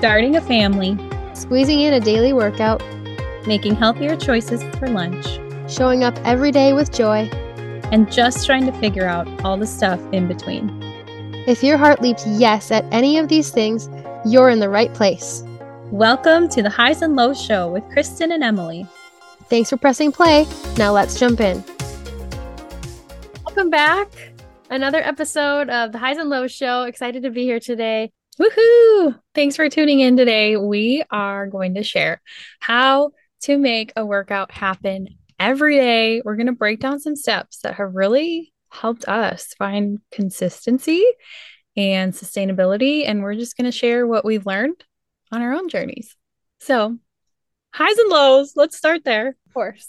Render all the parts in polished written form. starting a family, squeezing in a daily workout, making healthier choices for lunch, showing up every day with joy, and just trying to figure out all the stuff in between. If your heart leaps yes at any of these things, you're in the right place. Welcome to the Highs and Lows Show with Kristin and Emily. Thanks for pressing play. Now let's jump in. Welcome back. Another episode of the Highs and Lows Show. Excited to be here today. Woohoo! Thanks for tuning in today. We are going to share how to make a workout happen every day. We're going to break down some steps that have really helped us find consistency and sustainability. And we're just going to share what we've learned on our own journeys. So highs and lows, let's start there. Of course.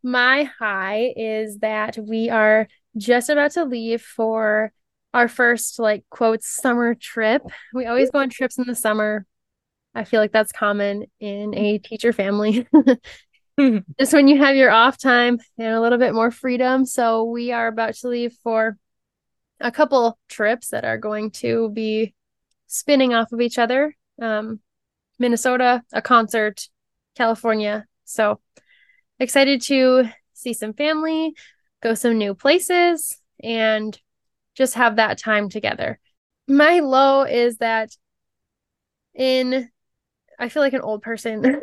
My high is that we are just about to leave for our first, like, quote, summer trip. We always go on trips in the summer. I feel like that's common in a teacher family. Just when you have your off time and a little bit more freedom. So we are about to leave for a couple trips that are going to be spinning off of each other. Minnesota, a concert, California. So excited to see some family, go some new places, and just have that time together. My low is that I feel like an old person,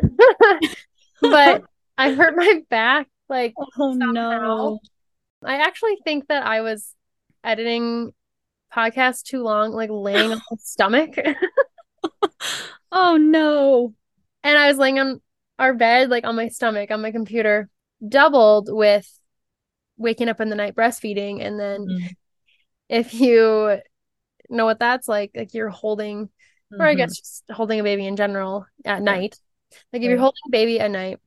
but I hurt my back. Like, oh somehow. No. I actually think that I was editing podcasts too long, like laying on my stomach. Oh no. And I was laying on our bed, like on my stomach, on my computer, doubled with waking up in the night breastfeeding. And then if you know what that's like you're holding, or I guess just holding a baby in general at night. Like if you're holding a baby at night,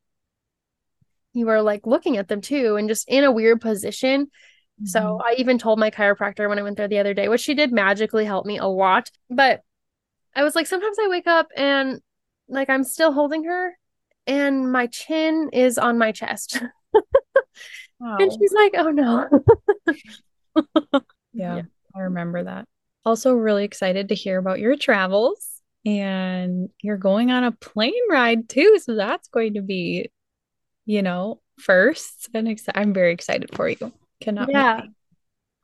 you are like looking at them too, and just in a weird position. So I even told my chiropractor when I went there the other day, which she did magically help me a lot. But I was like, sometimes I wake up and like I'm still holding her and my chin is on my chest. Wow. And she's like, oh no. Yeah, I remember that. Also really excited to hear about your travels, and you're going on a plane ride too. So that's going to be, you know, first, and I'm very excited for you. Cannot wait.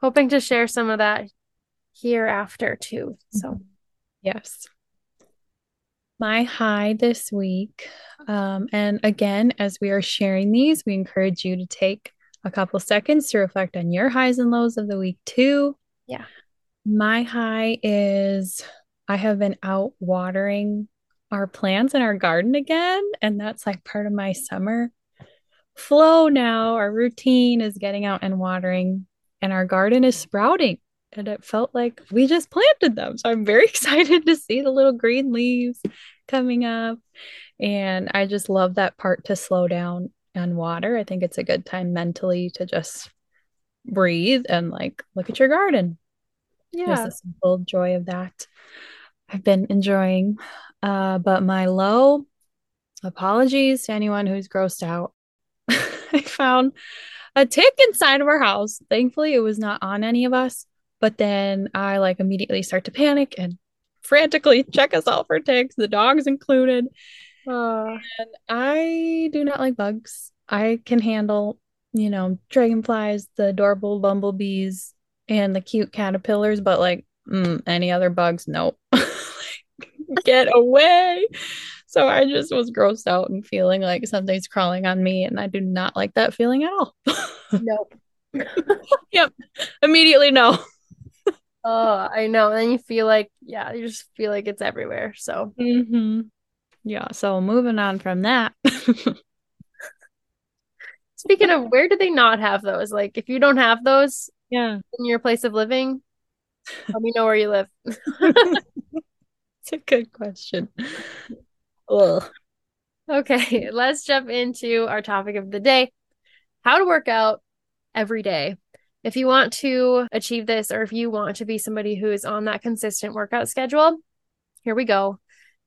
Hoping to share some of that hereafter too. So yes. My high this week. And again, as we are sharing these, we encourage you to take a couple seconds to reflect on your highs and lows of the week too. Yeah. My high is I have been out watering our plants in our garden again. And that's like part of my summer flow now. Our routine is getting out and watering, and our garden is sprouting. And it felt like we just planted them. So I'm very excited to see the little green leaves coming up. And I just love that part to slow down and water. I think it's a good time mentally to just breathe and like look at your garden. Yeah. There's a simple joy of that I've been enjoying. But my low, apologies to anyone who's grossed out. I found a tick inside of our house. Thankfully, it was not on any of us. But then I like immediately start to panic and frantically check us out for ticks, the dogs included. And I do not like bugs. I can handle, you know, dragonflies, the adorable bumblebees, and the cute caterpillars, but like any other bugs, nope. Get away. So I just was grossed out and feeling like something's crawling on me, and I do not like that feeling at all. Nope. Yep. Immediately no. Oh, I know. And then you feel like, yeah, you just feel like it's everywhere. So, yeah. So moving on from that. Speaking of, where do they not have those? Like, if you don't have those in your place of living, let me know where you live. It's a good question. Ugh. Okay. Let's jump into our topic of the day. How to work out every day. If you want to achieve this, or if you want to be somebody who is on that consistent workout schedule, here we go.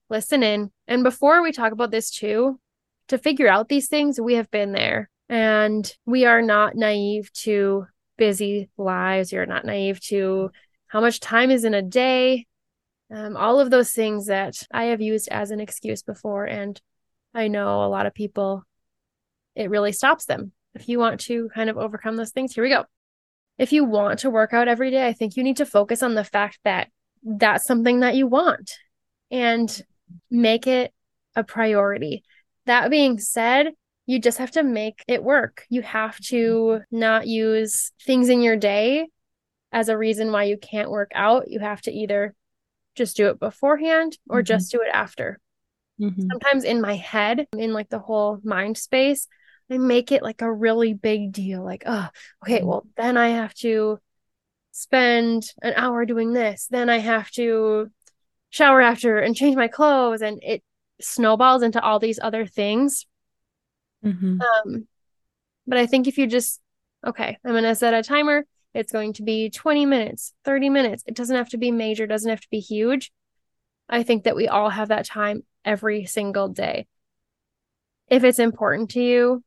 Listen in. And before we talk about this too, to figure out these things, we have been there, and we are not naive to busy lives. You're not naive to how much time is in a day. all of those things that I have used as an excuse before. And I know a lot of people, it really stops them. If you want to kind of overcome those things, here we go. If you want to work out every day, I think you need to focus on the fact that that's something that you want and make it a priority. That being said, you just have to make it work. You have to not use things in your day as a reason why you can't work out. You have to either just do it beforehand or just do it after. Sometimes in my head, in like the whole mind space, I make it like a really big deal. Like, oh, okay, well, then I have to spend an hour doing this. Then I have to shower after and change my clothes. And it snowballs into all these other things. But I think if you just, okay, I'm going to set a timer. It's going to be 20 minutes, 30 minutes. It doesn't have to be major. Doesn't have to be huge. I think that we all have that time every single day. If it's important to you,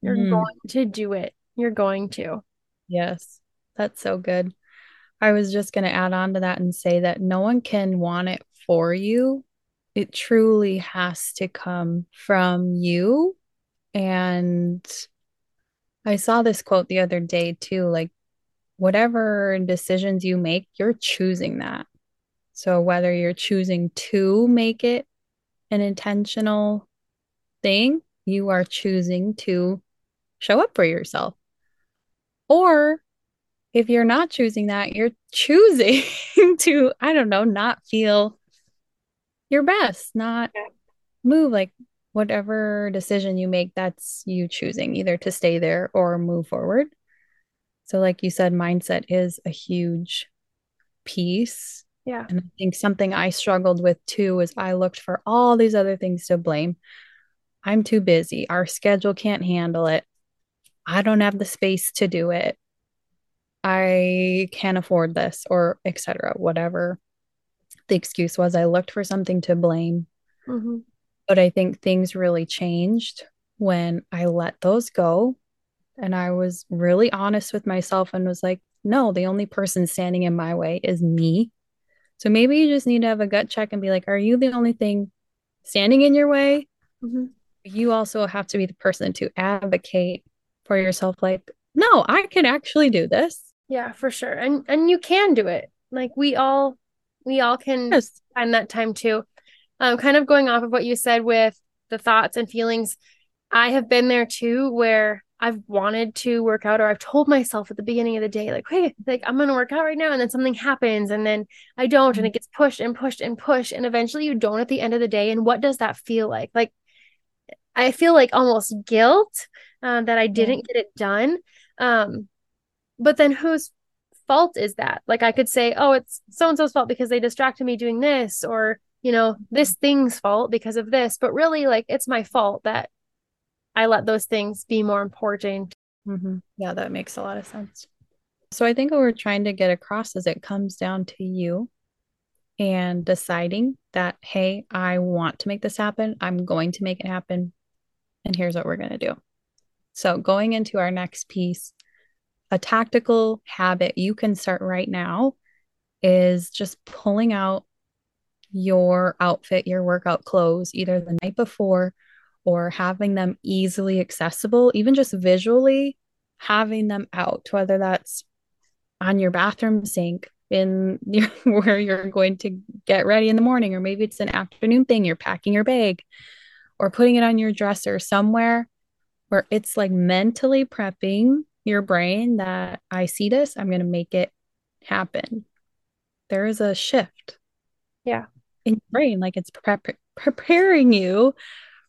you're going to do it. You're going to. Yes, that's so good. I was just going to add on to that and say that no one can want it for you. It truly has to come from you. And I saw this quote the other day too, like, whatever decisions you make, you're choosing that. So whether you're choosing to make it an intentional thing, you are choosing to show up for yourself. Or if you're not choosing that, you're choosing to, I don't know, not feel your best, not move. Like, whatever decision you make, that's you choosing either to stay there or move forward. So like you said, mindset is a huge piece. Yeah. And I think something I struggled with too is I looked for all these other things to blame. I'm too busy. Our schedule can't handle it. I don't have the space to do it. I can't afford this, or et cetera, whatever the excuse was. I looked for something to blame. But I think things really changed when I let those go. And I was really honest with myself and was like, no, the only person standing in my way is me. So maybe you just need to have a gut check and be like, are you the only thing standing in your way? You also have to be the person to advocate for yourself. Like, no, I can actually do this. Yeah, for sure. And you can do it. Like we all can find that time too. Kind of going off of what you said with the thoughts and feelings. I have been there too, where I've wanted to work out, or I've told myself at the beginning of the day, like, hey, like I'm going to work out right now. And then something happens and then I don't, and it gets pushed and pushed and pushed. And eventually you don't at the end of the day. And what does that feel like? Like, I feel like almost guilt that I didn't get it done. But then whose fault is that? Like I could say, oh, it's so-and-so's fault because they distracted me doing this, or, you know, this thing's fault because of this, but really like it's my fault that I let those things be more important. Yeah, that makes a lot of sense. So I think what we're trying to get across is it comes down to you and deciding that, hey, I want to make this happen. I'm going to make it happen. And here's what we're going to do. So going into our next piece, a tactical habit you can start right now is just pulling out your outfit, your workout clothes, either the night before or having them easily accessible, even just visually having them out, whether that's on your bathroom sink in where you're going to get ready in the morning, or maybe it's an afternoon thing, you're packing your bag or putting it on your dresser somewhere where it's like mentally prepping your brain that I see this, I'm going to make it happen. There is a shift. Yeah. In your brain, like it's preparing you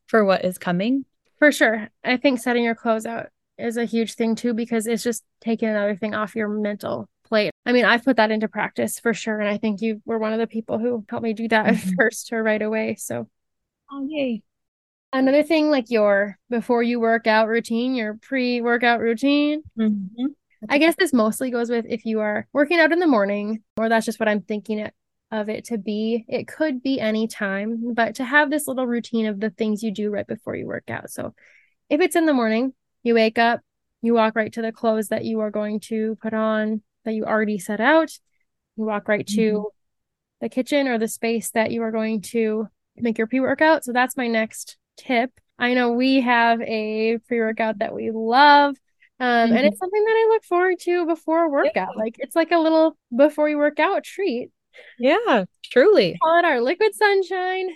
for what is coming. For sure. I think setting your clothes out is a huge thing too, because it's just taking another thing off your mental plate. I mean, I've put that into practice for sure. And I think you were one of the people who helped me do that at first or right away. So. Oh, yay. Another thing, like your before you work out routine, your pre-workout routine. I guess this mostly goes with if you are working out in the morning, or that's just what I'm thinking of it to be. It could be any time, but to have this little routine of the things you do right before you work out. So if it's in the morning, you wake up, you walk right to the clothes that you are going to put on that you already set out. You walk right to the kitchen or the space that you are going to make your pre-workout. So that's my next tip. I know we have a pre-workout that we love. And it's something that I look forward to before a workout. Yeah. Like it's like a little before you work out treat. Yeah, truly. We call it our Liquid Sunshine.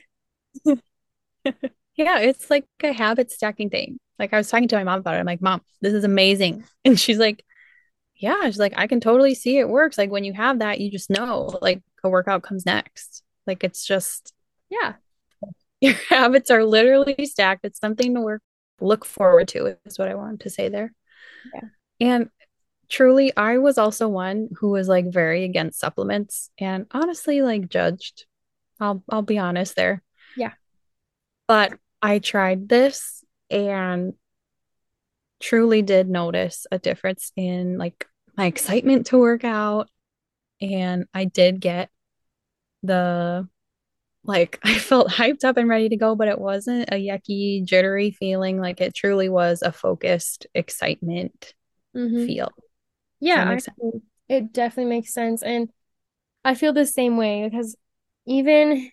Yeah, it's like a habit stacking thing. Like I was talking to my mom about it. I'm like, Mom, this is amazing. And she's like, yeah, she's like, I can totally see it works. Like when you have that, you just know like a workout comes next. Like it's just, yeah, your habits are literally stacked. It's something to look forward to is what I wanted to say there. Yeah. And truly, I was also one who was like very against supplements and honestly like judged. I'll be honest there. Yeah. But I tried this and truly did notice a difference in like my excitement to work out. And I did get I felt hyped up and ready to go, but it wasn't a yucky, jittery feeling. Like it truly was a focused excitement feel. Yeah, it definitely makes sense. And I feel the same way because even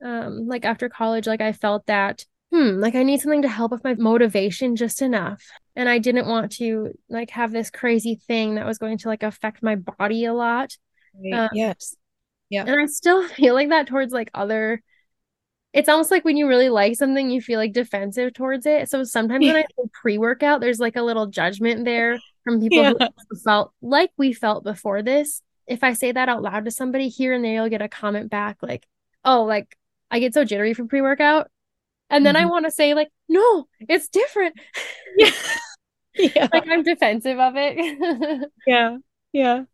like after college, like I felt that, like I need something to help with my motivation just enough. And I didn't want to like have this crazy thing that was going to like affect my body a lot. Yes. Yeah. And I still feel like that towards like other, it's almost like when you really like something, you feel like defensive towards it. So sometimes when I do pre-workout, there's like a little judgment there from people who felt like we felt before this. If I say that out loud to somebody here and there, you'll get a comment back like, oh, like I get so jittery from pre-workout. And then I want to say like, no, it's different. Yeah. Yeah. Like I'm defensive of it. Yeah. Yeah.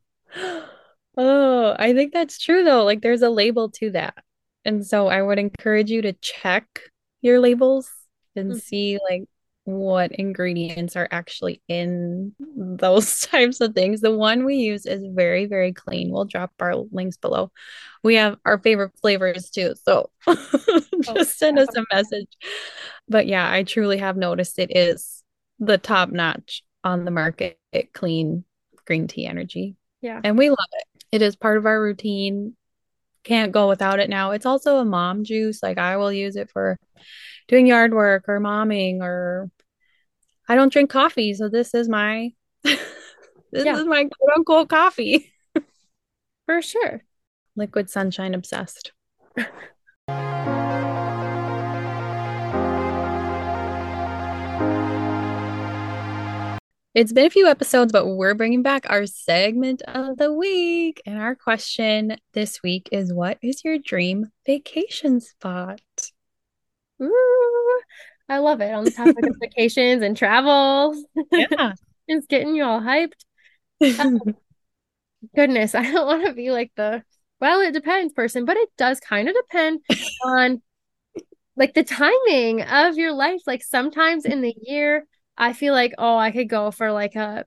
Oh, I think that's true though. Like there's a label to that. And so I would encourage you to check your labels and see like what ingredients are actually in those types of things. The one we use is very, very clean. We'll drop our links below. We have our favorite flavors too. So just send us a message. But yeah, I truly have noticed it is the top notch on the market, clean green tea energy. Yeah. And we love it. It is part of our routine. Can't go without it now. It's also a mom juice. Like I will use it for doing yard work or momming, or I don't drink coffee. So this is my, is my quote unquote coffee. For sure. Liquid Sunshine obsessed. It's been a few episodes, but we're bringing back our segment of the week. And our question this week is, what is your dream vacation spot? Ooh, I love it. On the topic of vacations and travel. Yeah. It's getting you all hyped. Goodness, I don't want to be like the, well, it depends person, but it does kind of depend on like the timing of your life. Like sometimes in the year, I feel like, oh, I could go for like a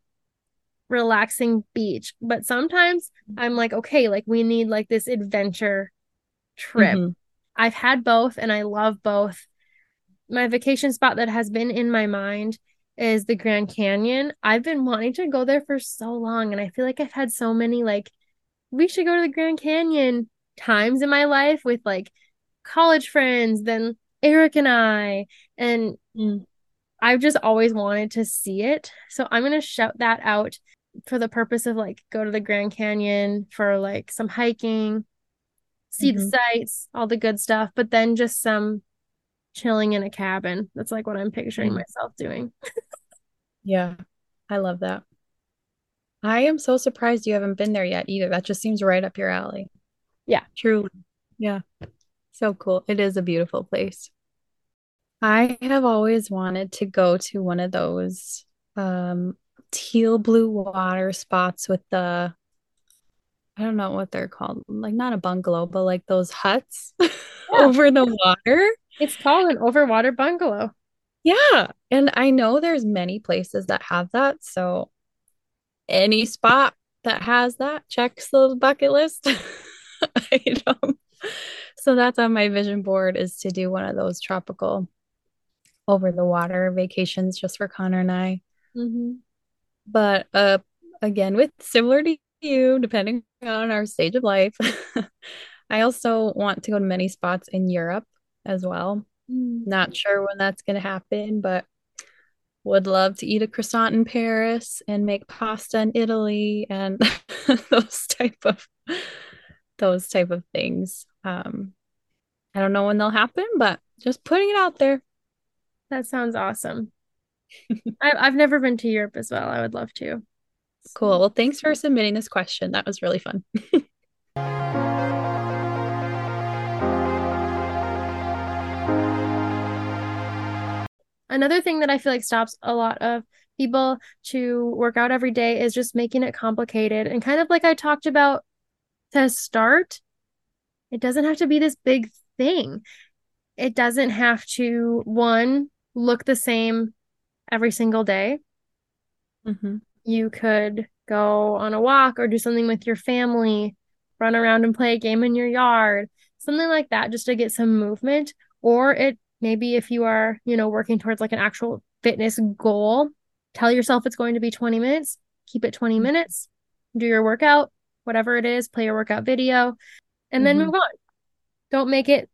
relaxing beach. But sometimes I'm like, okay, like we need like this adventure trip. I've had both and I love both. My vacation spot that has been in my mind is the Grand Canyon. I've been wanting to go there for so long. And I feel like I've had so many like, we should go to the Grand Canyon times in my life with like college friends, then Eric and I, and I've just always wanted to see it. So I'm going to shout that out for the purpose of like, go to the Grand Canyon for like some hiking, see the sights, all the good stuff, but then just some chilling in a cabin. That's like what I'm picturing myself doing. Yeah. I love that. I am so surprised you haven't been there yet either. That just seems right up your alley. Yeah. Truly. Yeah. So cool. It is a beautiful place. I have always wanted to go to one of those teal blue water spots with the, I don't know what they're called, like not a bungalow, but like those huts over the water. It's called an overwater bungalow. Yeah. And I know there's many places that have that. So any spot that has that checks the bucket list. So that's on my vision board, is to do one of those tropical over the water vacations just for Connor and I. But again, with similar to you, depending on our stage of life, I also want to go to many spots in Europe as well. Not sure when that's going to happen, but would love to eat a croissant in Paris and make pasta in Italy and those type of things. I don't know when they'll happen, but just putting it out there. That sounds awesome. I've never been to Europe as well. I would love to. Cool. Well, thanks for submitting this question. That was really fun. Another thing that I feel like stops a lot of people to work out every day is just making it complicated. And kind of like I talked about to start, it doesn't have to be this big thing. It doesn't have to, one, look the same every single day. Mm-hmm. You could go on a walk or do something with your family, run around and play a game in your yard, something like that, just to get some movement. Or it maybe if you are, working towards like an actual fitness goal, tell yourself it's going to be 20 minutes, keep it 20 minutes, do your workout, whatever it is, play your workout video, and then move on. Don't make it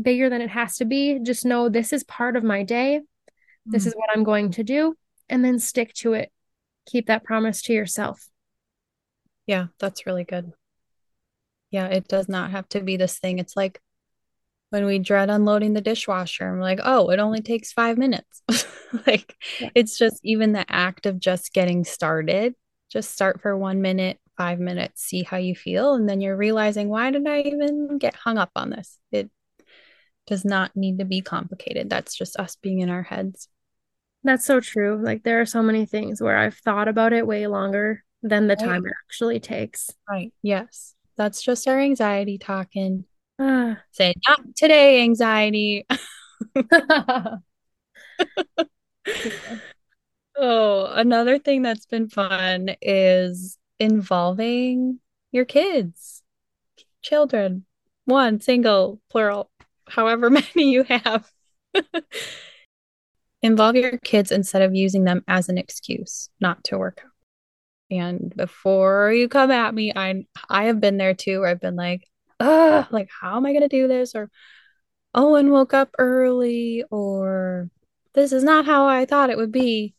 bigger than it has to be. Just know this is part of my day. This is what I'm going to do, and then stick to it. Keep that promise to yourself. Yeah, that's really good. Yeah, it does not have to be this thing. It's like when we dread unloading the dishwasher, I'm like, oh, it only takes 5 minutes. It's just even the act of just getting started. Just start for 1 minute, 5 minutes, see how you feel. And then you're realizing, why did I even get hung up on this? It does not need to be complicated. That's just us being in our heads. That's so true. Like there are so many things where I've thought about it way longer than the time it actually takes. Right. Yes. That's just our anxiety talking. Say not today, anxiety. Oh, another thing that's been fun is involving your kids, children, one, single, plural, however many you have. Involve your kids instead of using them as an excuse not to work out. And before you come at me, I have been there too, where I've been like, ugh, like, how am I going to do this? Or Owen woke up early, or this is not how I thought it would be.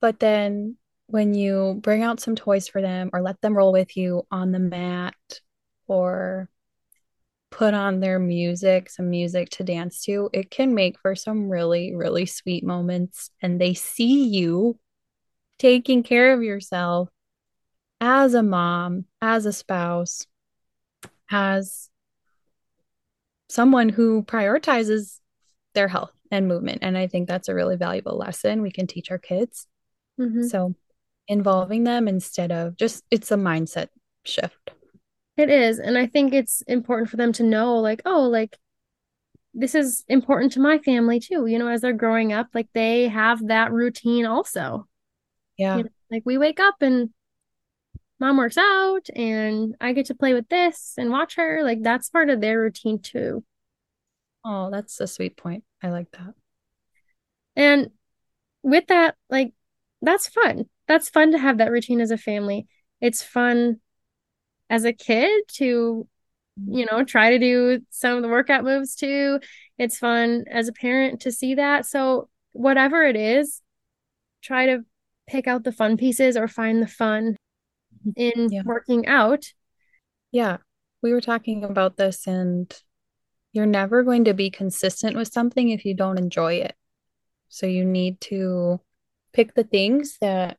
But then when you bring out some toys for them or let them roll with you on the mat or put on their music, some music to dance to, it can make for some really, really sweet moments. And they see you taking care of yourself as a mom, as a spouse, as someone who prioritizes their health and movement. And I think that's a really valuable lesson we can teach our kids. Mm-hmm. So involving them instead of just, it's a mindset shift. It is. And I think it's important for them to know like, oh, like this is important to my family too. As they're growing up, like they have that routine also. Yeah. Like we wake up and mom works out and I get to play with this and watch her. Like that's part of their routine too. Oh, that's a sweet point. I like that. And with that, like that's fun. That's fun to have that routine as a family. It's fun as a kid to, try to do some of the workout moves too. It's fun as a parent to see that. So whatever it is, try to pick out the fun pieces or find the fun in working out. Yeah. We were talking about this, and you're never going to be consistent with something if you don't enjoy it. So you need to pick the things that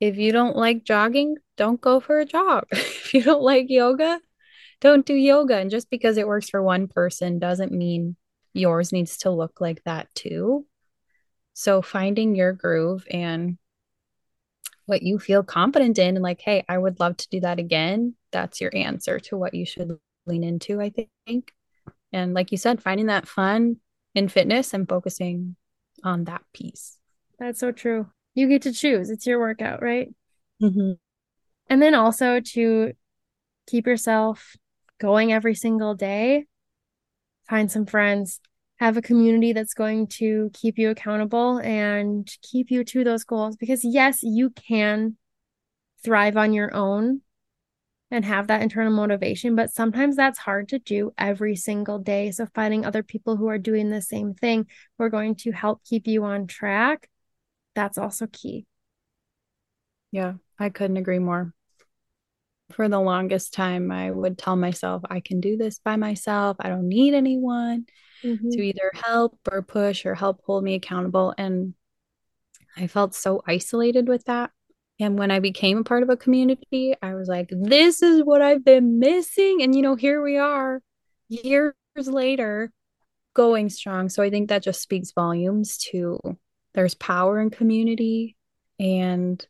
if you don't like jogging, don't go for a jog. If you don't like yoga, don't do yoga. And just because it works for one person doesn't mean yours needs to look like that too. So finding your groove and what you feel confident in and like, hey, I would love to do that again. That's your answer to what you should lean into, I think. And like you said, finding that fun in fitness and focusing on that piece. That's so true. You get to choose. It's your workout, right? Mm-hmm. And then also to keep yourself going every single day, find some friends, have a community that's going to keep you accountable and keep you to those goals. Because yes, you can thrive on your own, and have that internal motivation. But sometimes that's hard to do every single day. So finding other people who are doing the same thing, who are going to help keep you on track, that's also key. Yeah, I couldn't agree more. For the longest time, I would tell myself, I can do this by myself. I don't need anyone to either help or push or help hold me accountable. And I felt so isolated with that. And when I became a part of a community, I was like, this is what I've been missing. And, you know, here we are years later going strong. So I think that just speaks volumes to there's power in community, and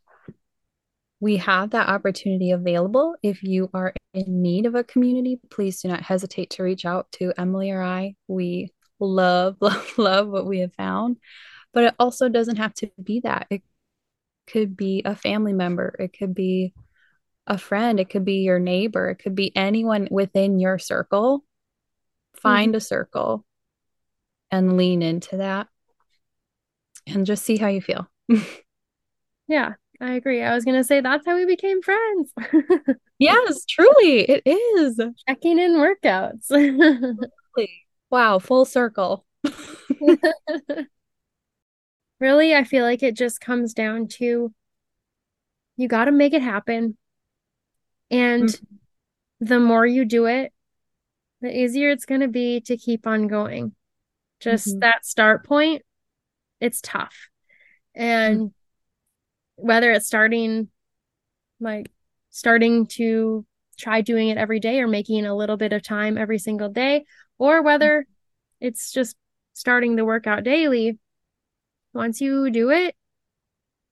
we have that opportunity available. If you are in need of a community, please do not hesitate to reach out to Emily or I. We love, love, love what we have found, but it also doesn't have to be that. It could be a family member. It could be a friend. It could be your neighbor. It could be anyone within your circle. Find a circle and lean into that and just see how you feel. Yeah. I agree. I was going to say that's how we became friends. Yes, truly. It is. Checking in workouts. Wow. Full circle. Really, I feel like it just comes down to you got to make it happen. And the more you do it, the easier it's going to be to keep on going. Just that start point, it's tough. And whether it's starting to try doing it every day or making a little bit of time every single day, or whether it's just starting the workout daily, once you do it,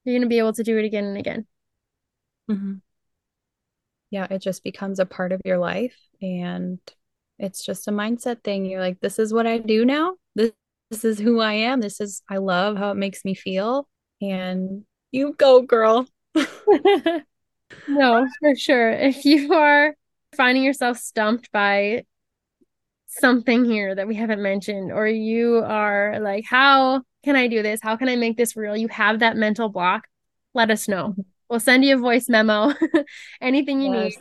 you're going to be able to do it again and again. Yeah, it just becomes a part of your life, and it's just a mindset thing. You're like, this is what I do now. This is who I am. I love how it makes me feel. And you go, girl. No, for sure. If you are finding yourself stumped by something here that we haven't mentioned, or you are like, how can I do this? How can I make this real? You have that mental block. Let us know. We'll send you a voice memo. Anything you need.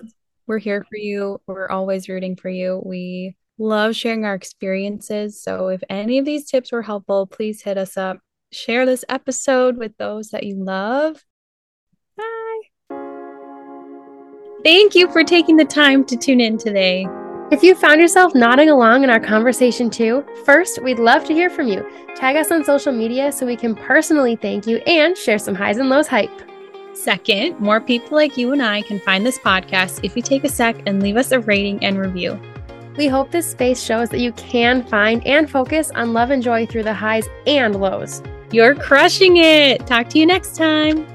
We're here for you. We're always rooting for you. We love sharing our experiences. So if any of these tips were helpful, please hit us up. Share this episode with those that you love. Bye. Thank you for taking the time to tune in today. If you found yourself nodding along in our conversation too, first, we'd love to hear from you. Tag us on social media so we can personally thank you and share some highs and lows hype. Second, more people like you and I can find this podcast if you take a sec and leave us a rating and review. We hope this space shows that you can find and focus on love and joy through the highs and lows. You're crushing it. Talk to you next time.